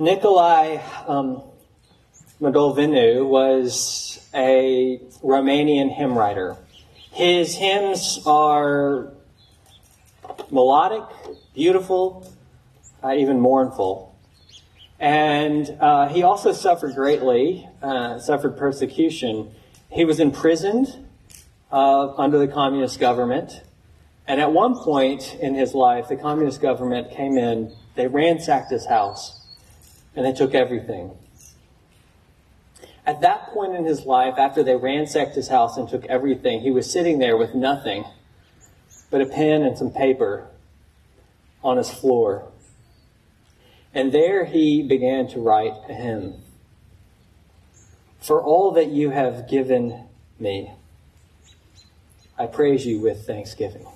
Nicolae Moldovanu was a Romanian hymn writer. His hymns are melodic, beautiful, even mournful. And he also suffered greatly, suffered persecution. He was imprisoned under the communist government. And at one point in his life, the communist government came in, they ransacked his house, and they took everything. At that point in his life, after they ransacked his house and took everything, he was sitting there with nothing but a pen and some paper on his floor. And there he began to write a hymn. For all that you have given me, I praise you with thanksgiving.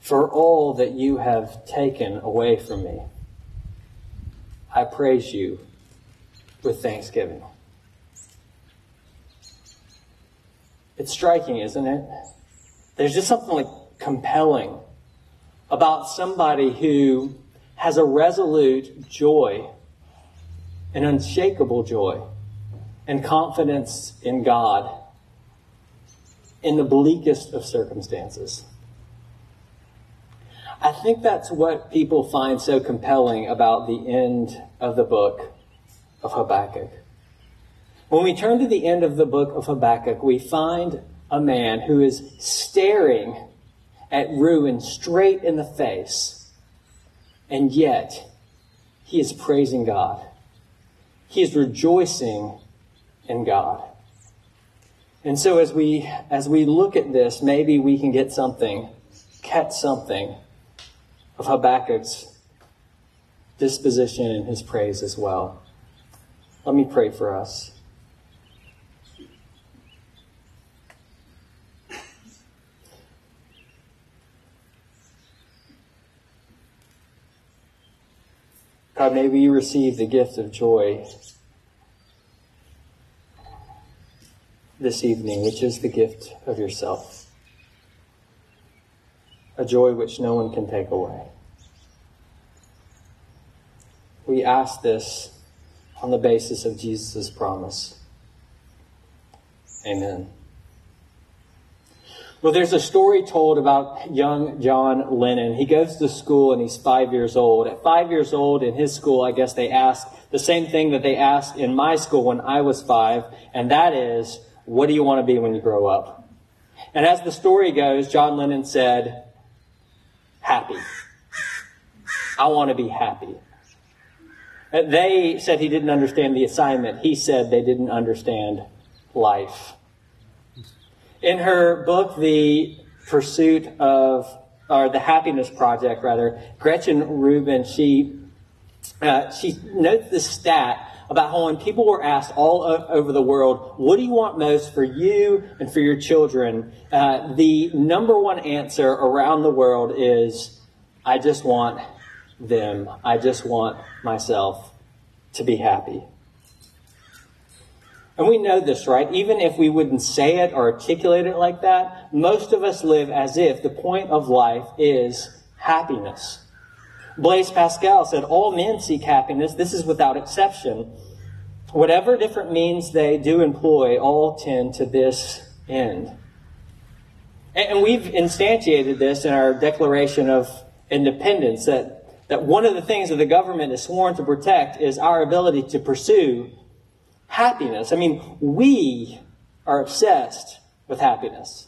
For all that you have taken away from me, I praise you with thanksgiving. It's striking, isn't it? There's just something like compelling about somebody who has a resolute joy, an unshakable joy, and confidence in God in the bleakest of circumstances. I think that's what people find so compelling about the end of the book of Habakkuk. When we turn to the end of the book of Habakkuk, we find a man who is staring at ruin straight in the face, and yet he is praising God. He is rejoicing in God. And so as we look at this, maybe we can get something, catch something of Habakkuk's disposition and his praise as well. Let me pray for us. God, may we receive the gift of joy this evening, which is the gift of yourself. A joy which no one can take away. We ask this on the basis of Jesus' promise. Amen. Well, there's a story told about young John Lennon. He goes to school and he's 5 years old. At 5 years old in his school, I guess they asked the same thing that they asked in my school when I was five, and that is, what do you want to be when you grow up? And as the story goes, John Lennon said, happy. I want to be happy. They said he didn't understand the assignment. He said they didn't understand life. In her book, The Happiness Project, Gretchen Rubin, she notes this stat about how when people were asked all over the world, what do you want most for you and for your children? The number one answer around the world is, I just want them. I just want myself to be happy. And we know this, right? Even if we wouldn't say it or articulate it like that, most of us live as if the point of life is happiness. Blaise Pascal said, all men seek happiness. This is without exception. Whatever different means they do employ, all tend to this end. And we've instantiated this in our Declaration of Independence, that one of the things that the government is sworn to protect is our ability to pursue happiness. I mean, we are obsessed with happiness.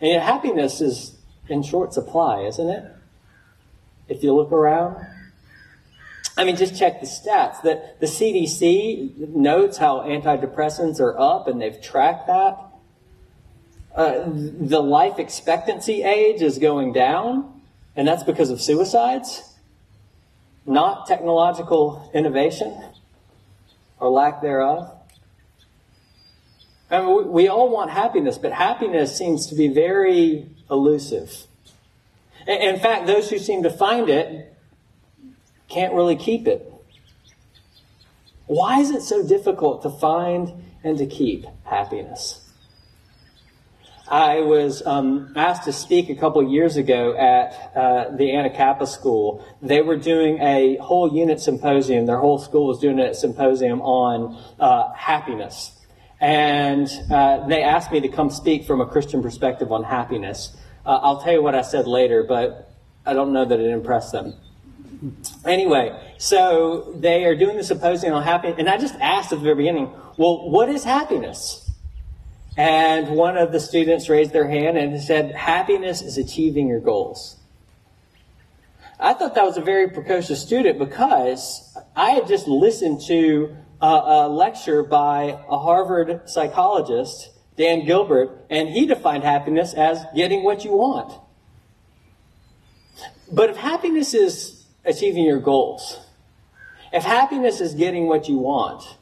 And yet happiness is in short supply, isn't it? If you look around. I mean, just check the stats. The CDC notes how antidepressants are up, and they've tracked that. The life expectancy age is going down, and that's because of suicides, not technological innovation or lack thereof. I mean, we all want happiness, but happiness seems to be very elusive. In fact, those who seem to find it can't really keep it. Why is it so difficult to find and to keep happiness? I was asked to speak a couple years ago at the Anacapa School. They were doing a whole unit symposium. Their whole school was doing a symposium on happiness. And they asked me to come speak from a Christian perspective on happiness. I'll tell you what I said later, but I don't know that it impressed them. Anyway, so they are doing the symposium on happiness. And I just asked at the very beginning, well, what is happiness? And one of the students raised their hand and said, happiness is achieving your goals. I thought that was a very precocious student because I had just listened to a lecture by a Harvard psychologist, Dan Gilbert, and he defined happiness as getting what you want. But if happiness is achieving your goals, if happiness is getting what you want,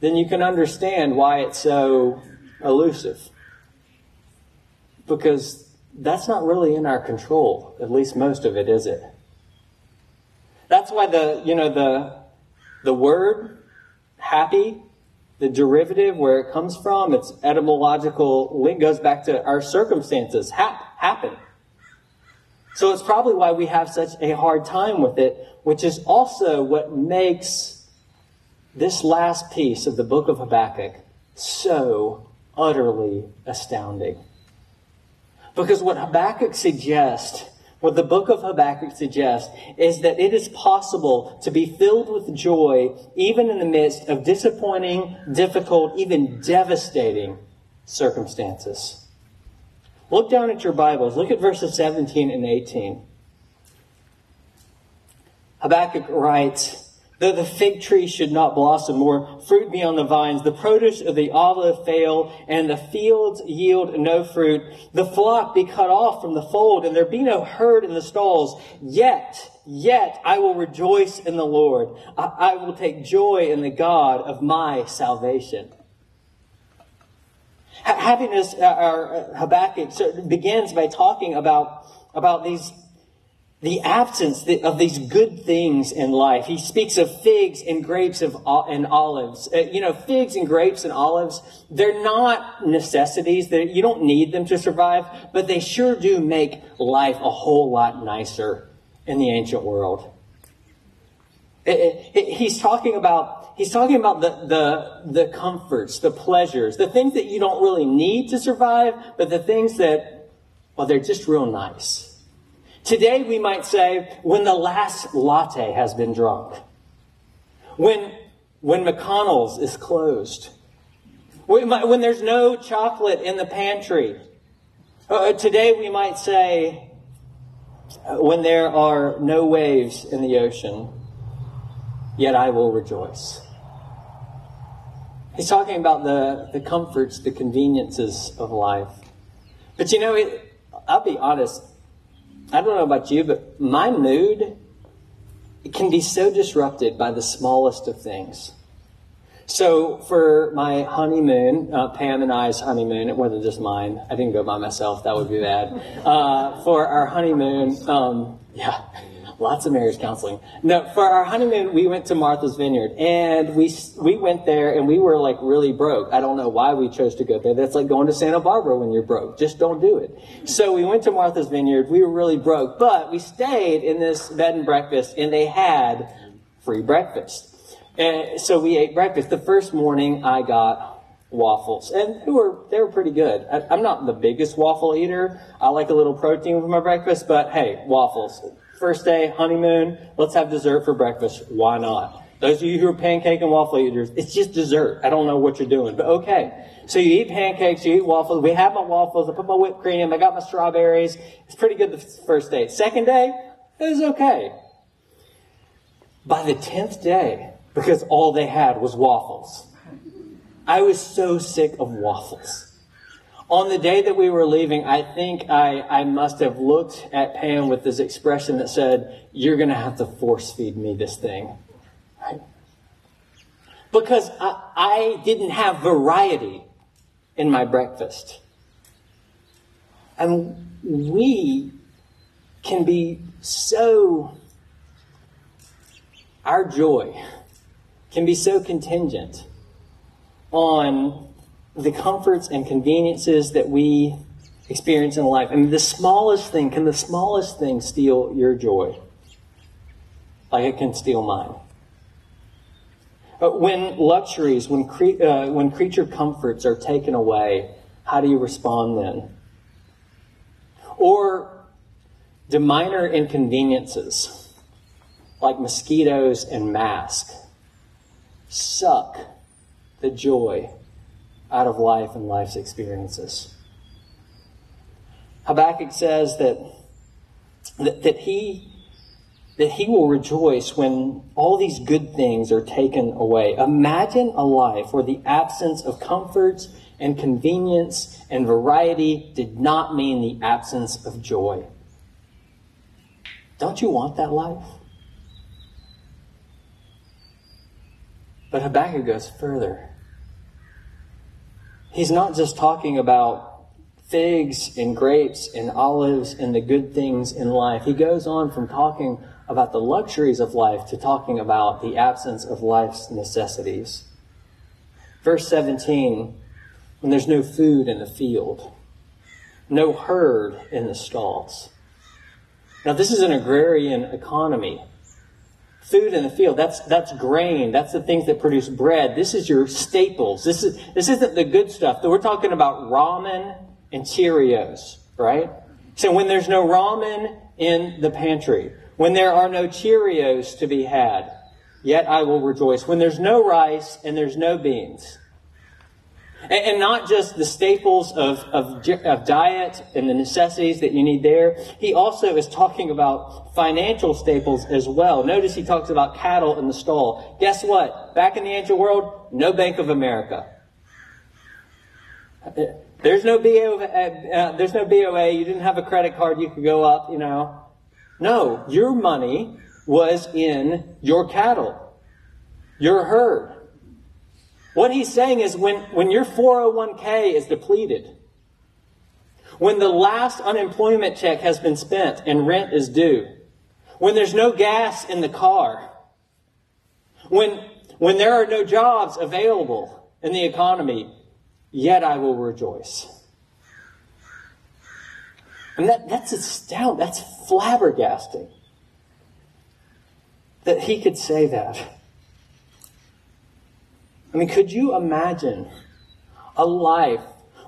then you can understand why it's so elusive. Because that's not really in our control, at least most of it, is it? That's why the word happy, the derivative where it comes from, its etymological link goes back to our circumstances, happen. So it's probably why we have such a hard time with it, which is also what makes this last piece of the book of Habakkuk so utterly astounding. Because what Habakkuk suggests, what the book of Habakkuk suggests, is that it is possible to be filled with joy even in the midst of disappointing, difficult, even devastating circumstances. Look down at your Bibles. Look at verses 17 and 18. Habakkuk writes, though the fig tree should not blossom, or fruit be on the vines, the produce of the olive fail, and the fields yield no fruit, the flock be cut off from the fold, and there be no herd in the stalls, yet I will rejoice in the Lord. I will take joy in the God of my salvation. Happiness, or Habakkuk begins by talking about these, the absence of these good things in life. He speaks of figs and grapes and olives. Figs and grapes and olives, they're not necessities. You don't need them to survive, but they sure do make life a whole lot nicer in the ancient world. He's talking about the comforts, the pleasures, the things that you don't really need to survive, but the things that, well, they're just real nice. Today, we might say, when the last latte has been drunk, when McConnell's is closed, when there's no chocolate in the pantry. Today, we might say, when there are no waves in the ocean, yet I will rejoice. He's talking about the comforts, the conveniences of life. But I'll be honest, I don't know about you, but my mood, it can be so disrupted by the smallest of things. So for my honeymoon, Pam and I's honeymoon, it wasn't just mine. I didn't go by myself. That would be bad. For our honeymoon, lots of marriage counseling. No, for our honeymoon, we went to Martha's Vineyard, and we went there, and we were like really broke. I don't know why we chose to go there. That's like going to Santa Barbara when you're broke. Just don't do it. So we went to Martha's Vineyard. We were really broke, but we stayed in this bed and breakfast, and they had free breakfast. And so we ate breakfast. The first morning, I got waffles, and they were pretty good. I'm not the biggest waffle eater. I like a little protein with my breakfast, but hey, waffles. First day, honeymoon, let's have dessert for breakfast. Why not? Those of you who are pancake and waffle eaters, it's just dessert. I don't know what you're doing, but okay. So you eat pancakes, you eat waffles. We have my waffles. I put my whipped cream. I got my strawberries. It's pretty good the first day. Second day, it was okay. By the 10th day, because all they had was waffles, I was so sick of waffles. On the day that we were leaving, I think I must have looked at Pam with this expression that said, you're going to have to force feed me this thing. Right? Because I didn't have variety in my breakfast. And we can be our joy can be so contingent on the comforts and conveniences that we experience in life. I mean, the smallest thing steal your joy? Like it can steal mine. When luxuries, when creature comforts are taken away, how do you respond then? Or do minor inconveniences, like mosquitoes and masks, suck the joy out of life and life's experiences? Habakkuk says that he will rejoice when all these good things are taken away. Imagine a life where the absence of comforts and convenience and variety did not mean the absence of joy. Don't you want that life? But Habakkuk goes further. He's not just talking about figs and grapes and olives and the good things in life. He goes on from talking about the luxuries of life to talking about the absence of life's necessities. Verse 17, when there's no food in the field, no herd in the stalls. Now, this is an agrarian economy. Food in the field, that's grain. That's the things that produce bread. This is your staples. This isn't the good stuff. We're talking about ramen and Cheerios, right? So when there's no ramen in the pantry, when there are no Cheerios to be had, yet I will rejoice. When there's no rice and there's no beans. And not just the staples of diet and the necessities that you need there. He also is talking about financial staples as well. Notice he talks about cattle in the stall. Guess what? Back in the ancient world, no Bank of America. There's no BOA. You didn't have a credit card. You could go up, you know. No, your money was in your cattle, your herd. What he's saying is when your 401k is depleted, when the last unemployment check has been spent and rent is due, when there's no gas in the car, when there are no jobs available in the economy, yet I will rejoice. And that's astounding. That's flabbergasting that he could say that. I mean, could you imagine a life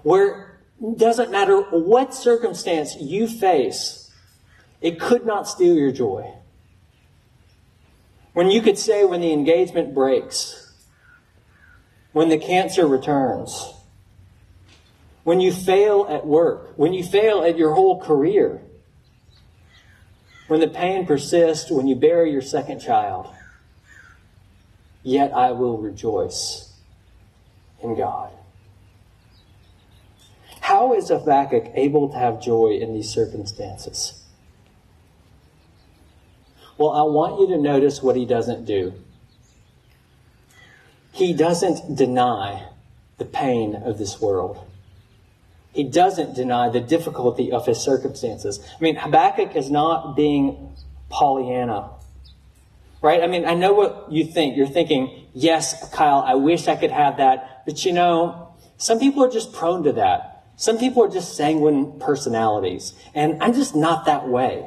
where it doesn't matter what circumstance you face, it could not steal your joy? When you could say when the engagement breaks, when the cancer returns, when you fail at work, when you fail at your whole career, when the pain persists, when you bury your second child, yet I will rejoice in God. How is Habakkuk able to have joy in these circumstances? Well, I want you to notice what he doesn't do. He doesn't deny the pain of this world. He doesn't deny the difficulty of his circumstances. I mean, Habakkuk is not being Pollyanna. Right? I mean, I know what you think. You're thinking, yes, Kyle, I wish I could have that. But you know, some people are just prone to that. Some people are just sanguine personalities. And I'm just not that way.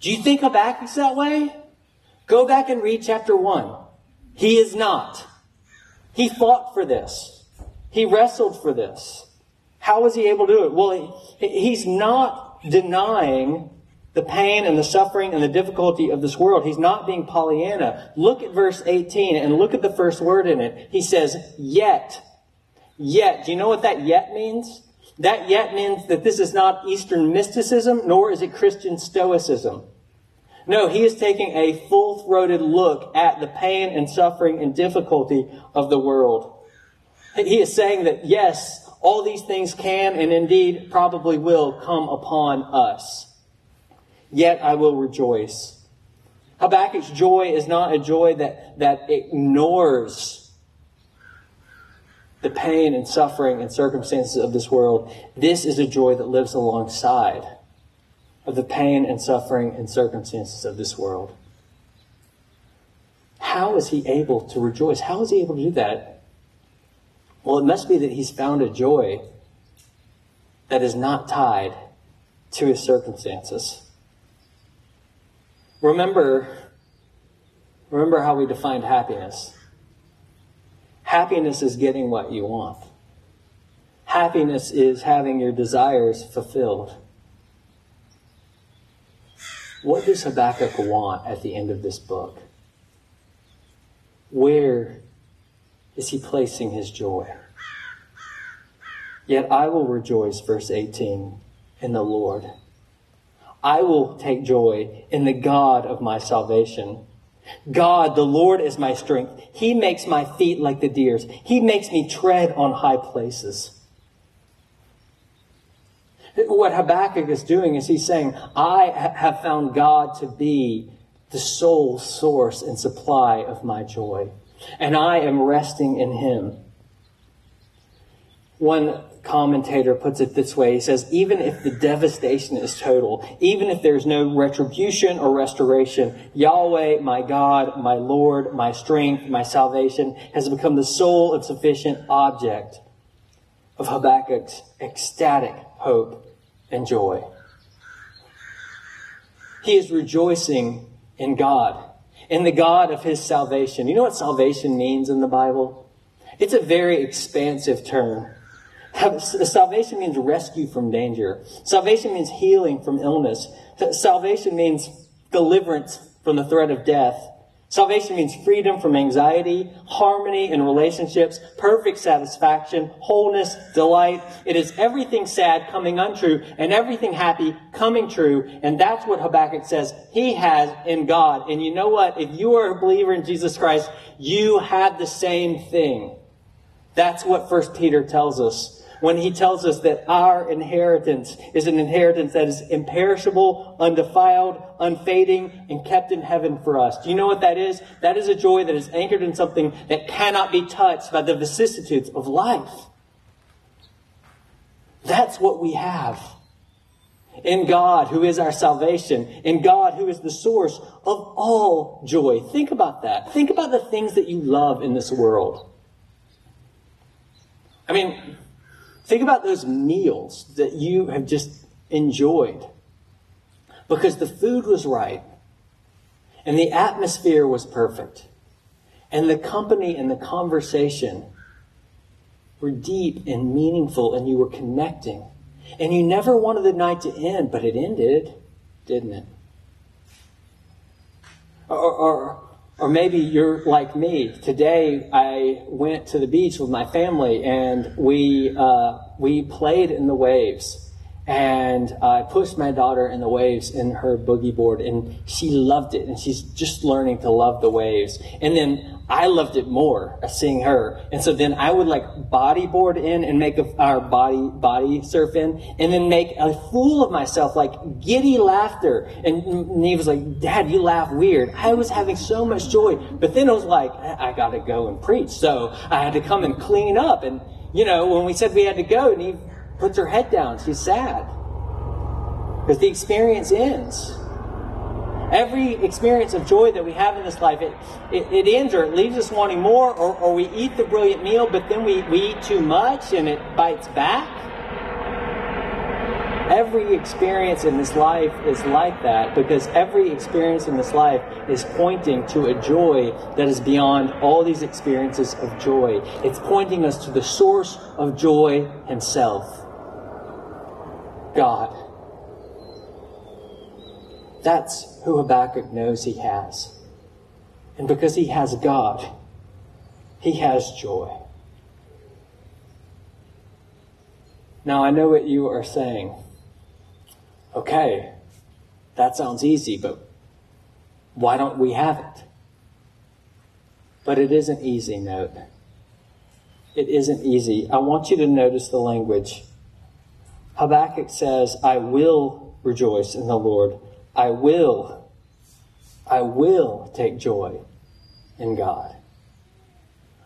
Do you think Habakkuk's that way? Go back and read chapter 1. He is not. He fought for this. He wrestled for this. How was he able to do it? Well, he's not denying the pain and the suffering and the difficulty of this world. He's not being Pollyanna. Look at verse 18 and look at the first word in it. He says, yet. Yet. Do you know what that yet means? That yet means that this is not Eastern mysticism, nor is it Christian stoicism. No, he is taking a full-throated look at the pain and suffering and difficulty of the world. He is saying that, yes, all these things can and indeed probably will come upon us. Yet I will rejoice. Habakkuk's joy is not a joy that ignores the pain and suffering and circumstances of this world. This is a joy that lives alongside of the pain and suffering and circumstances of this world. How is he able to rejoice? How is he able to do that? Well, it must be that he's found a joy that is not tied to his circumstances. Remember how we defined happiness. Happiness is getting what you want. Happiness is having your desires fulfilled. What does Habakkuk want at the end of this book? Where is he placing his joy? Yet I will rejoice, verse 18, in the Lord. I will take joy in the God of my salvation. God, the Lord, is my strength. He makes my feet like the deer's. He makes me tread on high places. What Habakkuk is doing is he's saying, I have found God to be the sole source and supply of my joy, and I am resting in him. One commentator puts it this way. He says, even if the devastation is total, even if there's no retribution or restoration, Yahweh, my God, my Lord, my strength, my salvation, has become the sole and sufficient object of Habakkuk's ecstatic hope and joy. He is rejoicing in God, in the God of his salvation. You know what salvation means in the Bible? It's a very expansive term. Salvation means rescue from danger. Salvation means healing from illness. Salvation means deliverance from the threat of death. Salvation means freedom from anxiety, harmony in relationships, perfect satisfaction, wholeness, delight. It is everything sad coming untrue and everything happy coming true. And that's what Habakkuk says he has in God. And you know what? If you are a believer in Jesus Christ, you have the same thing. That's what 1 Peter tells us when he tells us that our inheritance is an inheritance that is imperishable, undefiled, unfading, and kept in heaven for us. Do you know what that is? That is a joy that is anchored in something that cannot be touched by the vicissitudes of life. That's what we have in God, who is our salvation, in God, who is the source of all joy. Think about that. Think about the things that you love in this world. I mean, think about those meals that you have just enjoyed because the food was right and the atmosphere was perfect and the company and the conversation were deep and meaningful and you were connecting and you never wanted the night to end, but it ended, didn't it? Or maybe you're like me. Today, I went to the beach with my family and we played in the waves. And I pushed my daughter in the waves in her boogie board and she loved it. And she's just learning to love the waves. And then I loved it more, seeing her. And so then I would like bodyboard in and make our body surf in and then make a fool of myself, like giddy laughter. And he was like, Dad, you laugh weird. I was having so much joy. But then I was like, I got to go and preach. So I had to come and clean up. And, you know, when we said we had to go and he puts her head down, she's sad because the experience ends. Every experience of joy that we have in this life, it ends, or it leaves us wanting more, or we eat the brilliant meal, but then we eat too much and it bites back. Every experience in this life is like that because every experience in this life is pointing to a joy that is beyond all these experiences of joy. It's pointing us to the source of joy himself, God. That's who Habakkuk knows he has. And because he has God, he has joy. Now, I know what you are saying. Okay, that sounds easy, but why don't we have it? But it isn't easy, note. It isn't easy. I want you to notice the language. Habakkuk says, I will rejoice in the Lord. I will take joy in God.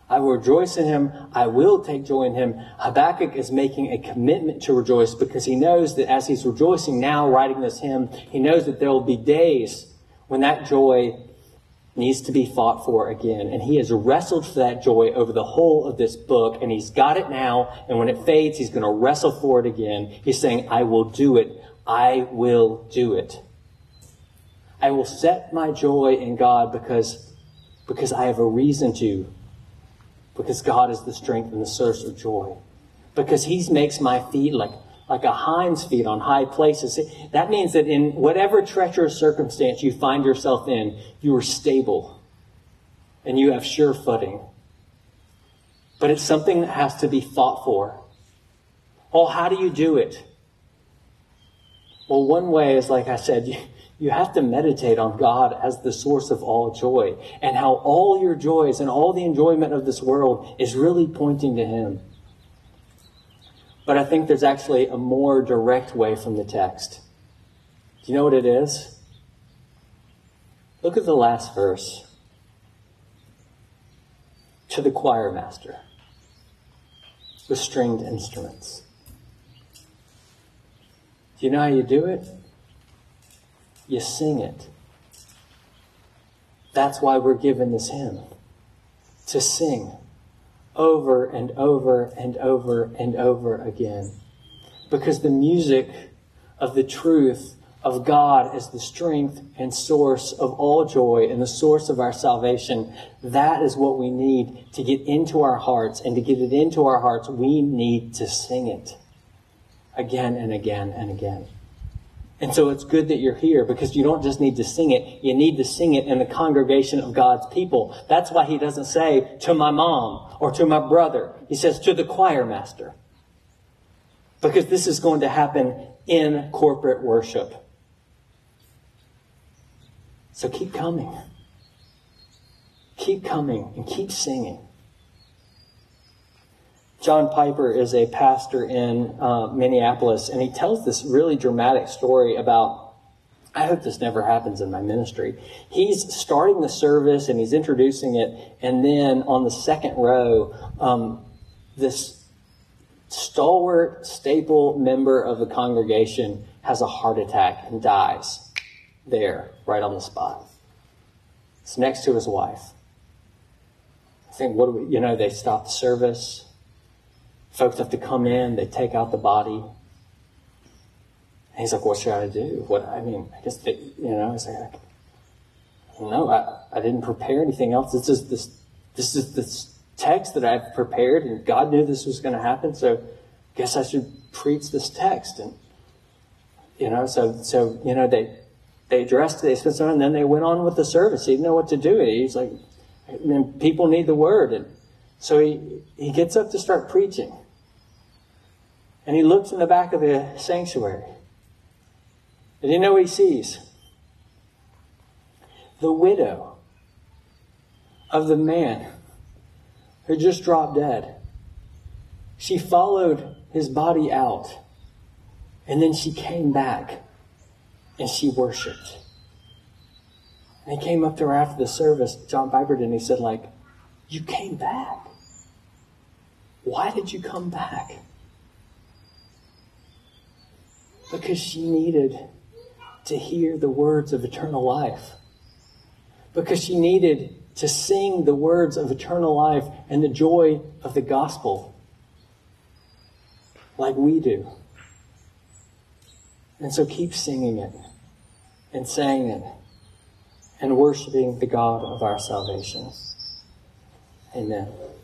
I will rejoice in him. I will take joy in him. Habakkuk is making a commitment to rejoice because he knows that as he's rejoicing now, writing this hymn, he knows that there will be days when that joy needs to be fought for again. And he has wrestled for that joy over the whole of this book, and he's got it now. And when it fades, he's going to wrestle for it again. He's saying, I will do it. I will do it. I will set my joy in God because I have a reason to. Because God is the strength and the source of joy. Because he makes my feet like a hind's feet on high places. That means that in whatever treacherous circumstance you find yourself in, you are stable and you have sure footing. But it's something that has to be fought for. Oh, how do you do it? Well, one way is, like I said, you have to meditate on God as the source of all joy, and how all your joys and all the enjoyment of this world is really pointing to him. But I think there's actually a more direct way from the text. Do you know what it is? Look at the last verse. To the choir master with stringed instruments. Do you know how you do it? You sing it. That's why we're given this hymn. To sing. Over and over and over and over again. Because the music of the truth of God as the strength and source of all joy and the source of our salvation, that is what we need to get into our hearts. And to get it into our hearts, we need to sing it again and again and again. And so it's good that you're here, because you don't just need to sing it. You need to sing it in the congregation of God's people. That's why he doesn't say to my mom or to my brother. He says to the choir master. Because this is going to happen in corporate worship. So keep coming. Keep coming and keep singing. John Piper is a pastor in Minneapolis, and he tells this really dramatic story about, I hope this never happens in my ministry. He's starting the service and he's introducing it, and then on the second row, this stalwart, staple member of the congregation has a heart attack and dies there, right on the spot. It's next to his wife. I think, they stop the service. Folks have to come in, they take out the body. And he's like, what should I do? I didn't prepare anything else. This is this text that I've prepared, and God knew this was going to happen, so I guess I should preach this text. And, they dressed, they spent some time, and then they went on with the service. He didn't know what to do. He's like, people need the word. And so he gets up to start preaching. And he looks in the back of the sanctuary. And you know what he sees? The widow of the man who just dropped dead. She followed his body out. And then she came back. And she worshiped. And he came up to her after the service, John Piper did, and he said, you came back. Why did you come back? Because she needed to hear the words of eternal life. Because she needed to sing the words of eternal life and the joy of the gospel. Like we do. And so keep singing it. And saying it. And worshiping the God of our salvation. Amen.